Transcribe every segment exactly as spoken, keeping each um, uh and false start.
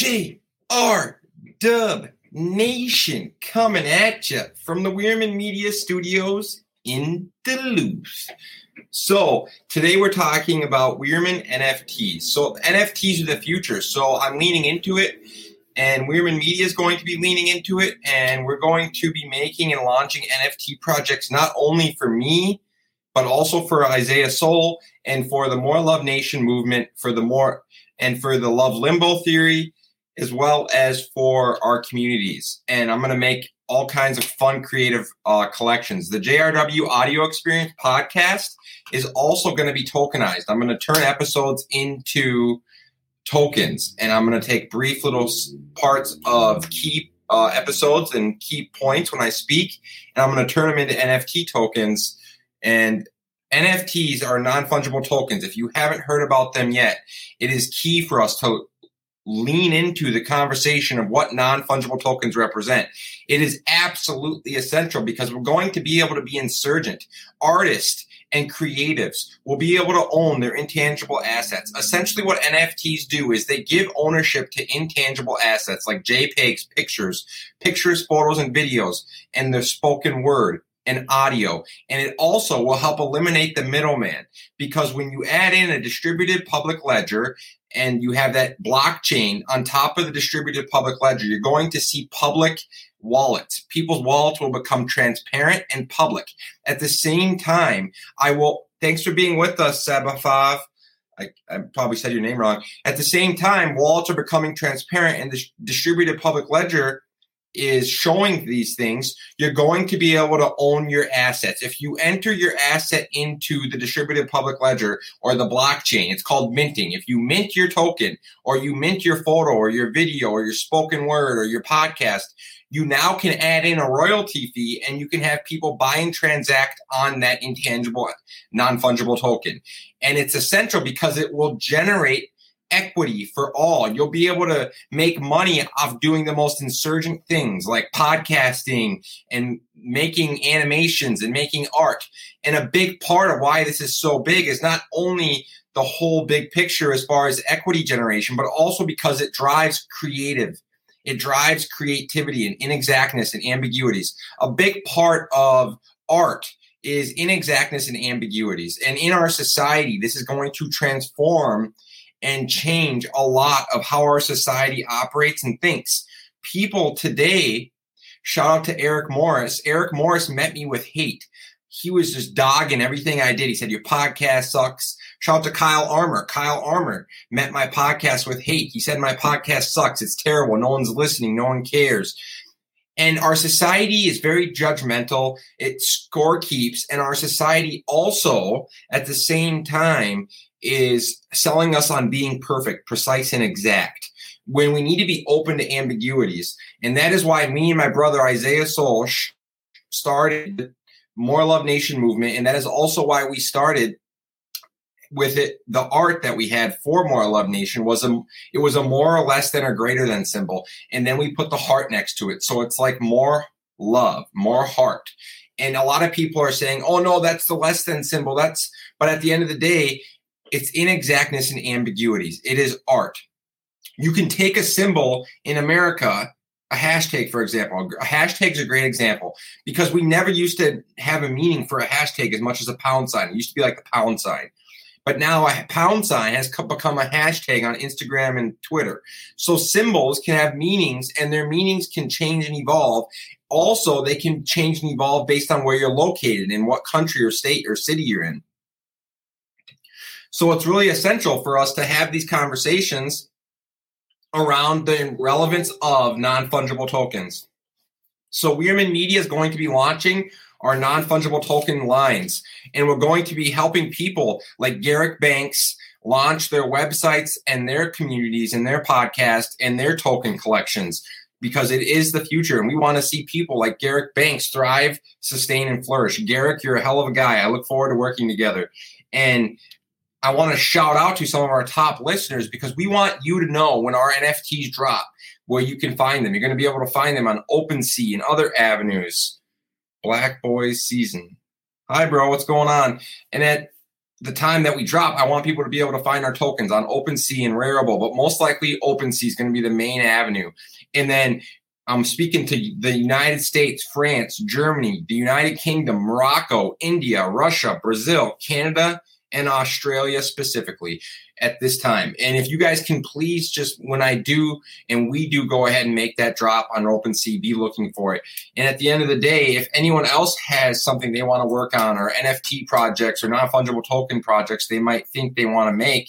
J R. Dub Nation coming at you from the Weirman Media Studios in Duluth. So today we're talking about Weirman N F Ts. So N F Ts are the future. So I'm leaning into it, and Weirman Media is going to be leaning into it, and we're going to be making and launching N F T projects not only for me, but also for Isaiah Soul and for the More Love Nation movement, for the more and for the Love Limbo theory, as well as for our communities. And I'm going to make all kinds of fun, creative uh, collections. The J R W Audio Experience podcast is also going to be tokenized. I'm going to turn episodes into tokens, and I'm going to take brief little parts of key uh, episodes and key points when I speak, and I'm going to turn them into N F T tokens. And N F Ts are non-fungible tokens. If you haven't heard about them yet, it is key for us to lean into the conversation of what non-fungible tokens represent. It is absolutely essential because we're going to be able to be insurgent. Artists and creatives will be able to own their intangible assets. Essentially what N F Ts do is they give ownership to intangible assets like JPEGs, pictures, pictures, photos, and videos, and their spoken word and audio. And it also will help eliminate the middleman, because when you add in a distributed public ledger and you have that blockchain on top of the distributed public ledger, you're going to see public wallets. People's wallets will become transparent and public. At the same time, I will, thanks for being with us, Sabaf. I, I probably said your name wrong. At the same time, wallets are becoming transparent, and the distributed public ledger is showing these things. You're going to be able to own your assets. If you enter your asset into the distributed public ledger or the blockchain, it's called minting. If you mint your token, or you mint your photo or your video or your spoken word or your podcast, you now can add in a royalty fee, and you can have people buy and transact on that intangible, non-fungible token. And it's essential because it will generate equity for all. You'll be able to make money off doing the most insurgent things like podcasting and making animations and making art. And a big part of why this is so big is not only the whole big picture as far as equity generation, but also because it drives creative. It drives creativity and inexactness and ambiguities. A big part of art is inexactness and ambiguities. And in our society, this is going to transform and change a lot of how our society operates and thinks. People today, shout out to Eric Morris. Eric Morris met me with hate. He was just dogging everything I did. He said, your podcast sucks. Shout out to Kyle Armour. Kyle Armour met my podcast with hate. He said, my podcast sucks. It's terrible. No one's listening. No one cares. And our society is very judgmental. It score keeps. And our society also, at the same time, is selling us on being perfect, precise, and exact, when we need to be open to ambiguities. And that is why me and my brother, Isaiah Solsh, started the More Love Nation movement. And that is also why we started with it. The art that we had for More Love Nation was a, it was a more or less than or greater than symbol. And then we put the heart next to it. So it's like more love, more heart. And a lot of people are saying, oh no, that's the less than symbol. That's, but at the end of the day, it's inexactness and ambiguities. It is art. You can take a symbol in America, a hashtag, for example. A hashtag is a great example because we never used to have a meaning for a hashtag as much as a pound sign. It used to be like the pound sign. But now a pound sign has become a hashtag on Instagram and Twitter. So symbols can have meanings, and their meanings can change and evolve. Also, they can change and evolve based on where you're located, in what country or state or city you're in. So it's really essential for us to have these conversations around the relevance of non-fungible tokens. So Weirman Media is going to be launching our non-fungible token lines, and we're going to be helping people like Garrick Banks launch their websites and their communities and their podcast and their token collections, because it is the future, and we want to see people like Garrick Banks thrive, sustain, and flourish. Garrick, you're a hell of a guy. I look forward to working together. And I want to shout out to some of our top listeners because we want you to know when our N F Ts drop where you can find them. You're going to be able to find them on OpenSea and other avenues. Black Boys Season. Hi, bro. What's going on? And at the time that we drop, I want people to be able to find our tokens on OpenSea and Rarible, but most likely OpenSea is going to be the main avenue. And then I'm speaking to the United States, France, Germany, the United Kingdom, Morocco, India, Russia, Brazil, Canada, and Australia specifically at this time. And if you guys can please just when I do and we do go ahead and make that drop on OpenSea, be looking for it. And at the end of the day, if anyone else has something they want to work on or N F T projects or non-fungible token projects they might think they want to make,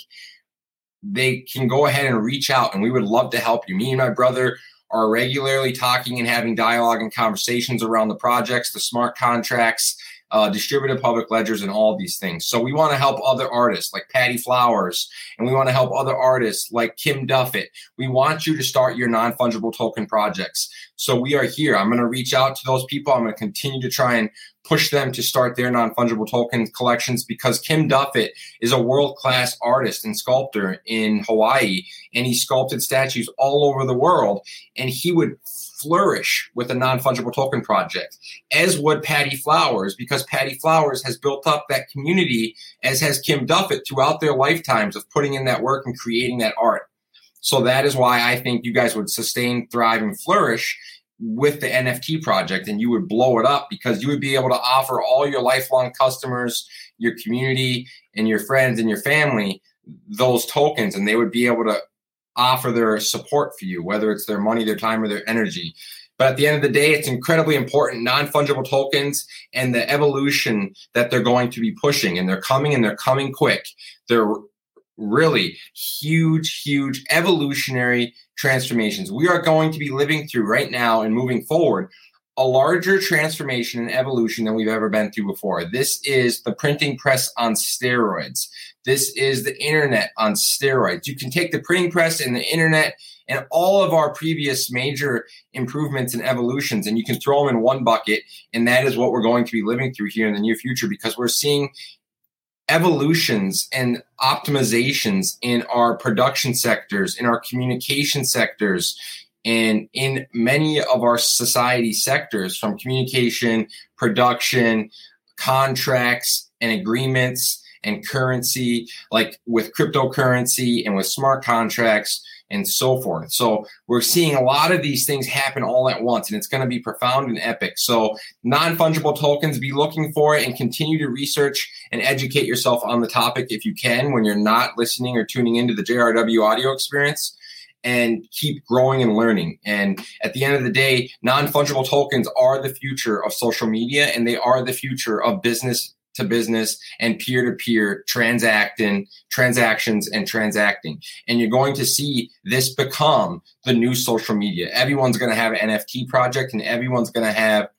they can go ahead and reach out and we would love to help you. Me and my brother are regularly talking and having dialogue and conversations around the projects, the smart contracts, Uh, distributed public ledgers, and all these things. So we want to help other artists like Patty Flowers, and we want to help other artists like Kim Duffett. We want you to start your non-fungible token projects. So we are here. I'm going to reach out to those people. I'm going to continue to try and push them to start their non-fungible token collections because Kim Duffett is a world-class artist and sculptor in Hawaii, and he sculpted statues all over the world, and he would flourish with a non-fungible token project, as would Patty Flowers, because Patty Flowers has built up that community, as has Kim Duffett, throughout their lifetimes of putting in that work and creating that art. So that is why I think you guys would sustain, thrive, and flourish with the N F T project, and you would blow it up because you would be able to offer all your lifelong customers, your community, and your friends and your family those tokens, and they would be able to offer their support for you, whether it's their money, their time, or their energy. But at the end of the day, it's incredibly important, non-fungible tokens and the evolution that they're going to be pushing. And they're coming and they're coming quick. They're really huge, huge evolutionary transformations. We are going to be living through right now and moving forward a larger transformation and evolution than we've ever been through before. This is the printing press on steroids. This is the internet on steroids. You can take the printing press and the internet and all of our previous major improvements and evolutions, and you can throw them in one bucket, and that is what we're going to be living through here in the near future because we're seeing evolutions and optimizations in our production sectors, in our communication sectors, and in many of our society sectors, from communication, production, contracts and agreements and currency, like with cryptocurrency and with smart contracts and so forth. So we're seeing a lot of these things happen all at once, and it's going to be profound and epic. So non-fungible tokens, be looking for it and continue to research and educate yourself on the topic if you can when you're not listening or tuning into the J R W audio experience. And keep growing and learning. And at the end of the day, non-fungible tokens are the future of social media, and they are the future of business to business and peer-to-peer transacting transactions and transacting. And you're going to see this become the new social media. Everyone's going to have an N F T project, and everyone's going to have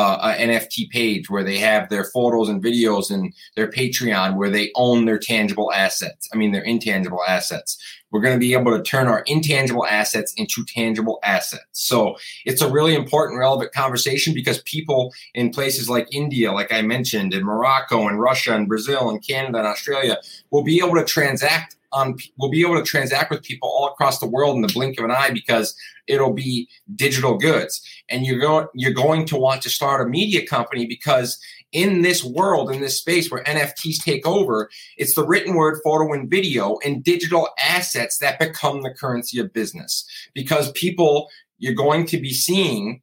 Uh, an N F T page where they have their photos and videos and their Patreon where they own their tangible assets. I mean, their intangible assets. We're going to be able to turn our intangible assets into tangible assets. So it's a really important, relevant conversation because people in places like India, like I mentioned, and Morocco and Russia and Brazil and Canada and Australia will be able to transact on, we'll be able to transact with people all across the world in the blink of an eye because it'll be digital goods. And you're going, you're going to want to start a media company because in this world, in this space where N F Ts take over, it's the written word, photo, and video and digital assets that become the currency of business. Because people, you're going to be seeing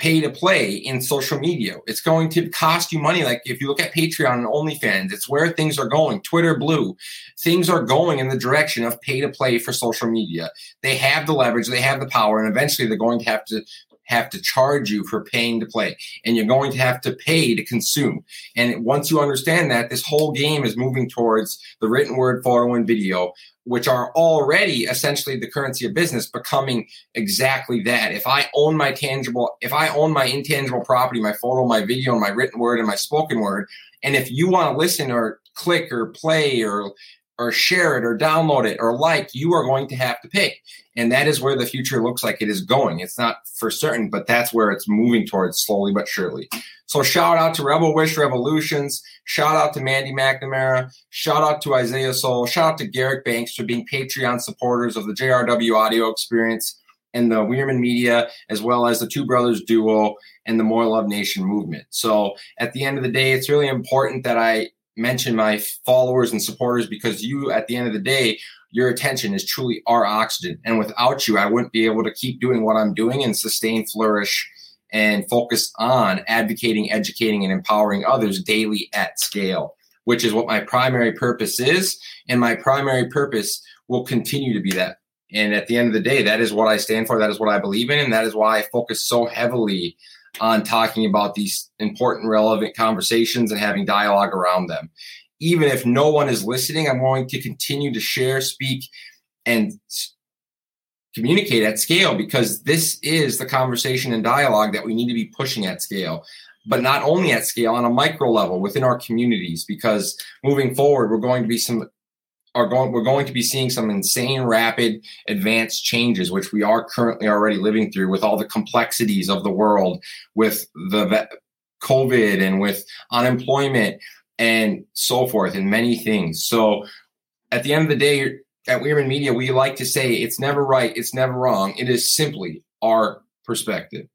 pay to play in social media. It's going to cost you money. Like if you look at Patreon and OnlyFans, it's where things are going. Twitter Blue, things are going in the direction of pay to play for social media. They have the leverage, they have the power, and eventually they're going to have to have to charge you for paying to play, and you're going to have to pay to consume. And once you understand that, this whole game is moving towards the written word, photo, and video, which are already essentially the currency of business, becoming exactly that. If I own my tangible, if I own my intangible property, my photo, my video, my written word, and my spoken word, and if you want to listen or click or play or or share it or download it or like, you are going to have to pay. And that is where the future looks like it is going. It's not for certain, but that's where it's moving towards slowly but surely. So shout out to Rebel Wish Revolutions. Shout out to Mandy McNamara. Shout out to Isaiah Soul. Shout out to Garrick Banks for being Patreon supporters of the J R W audio experience and the Weirman Media, as well as the Two Brothers Duo and the More Love Nation movement. So at the end of the day, it's really important that I mention my followers and supporters, because you, at the end of the day, your attention is truly our oxygen. And without you, I wouldn't be able to keep doing what I'm doing and sustain, flourish, and focus on advocating, educating, and empowering others daily at scale, which is what my primary purpose is. And my primary purpose will continue to be that. And at the end of the day, that is what I stand for. That is what I believe in. And that is why I focus so heavily on talking about these important, relevant conversations and having dialogue around them. Even if no one is listening, I'm going to continue to share, speak, and communicate at scale, because this is the conversation and dialogue that we need to be pushing at scale, but not only at scale, on a micro level within our communities, because moving forward, we're going to be some are going we're going to be seeing some insane, rapid, advanced changes, which we are currently already living through, with all the complexities of the world, with the COVID and with unemployment and so forth, and many things. So at the end of the day, at Weirman Media, we like to say it's never right, it's never wrong. It is simply our perspective.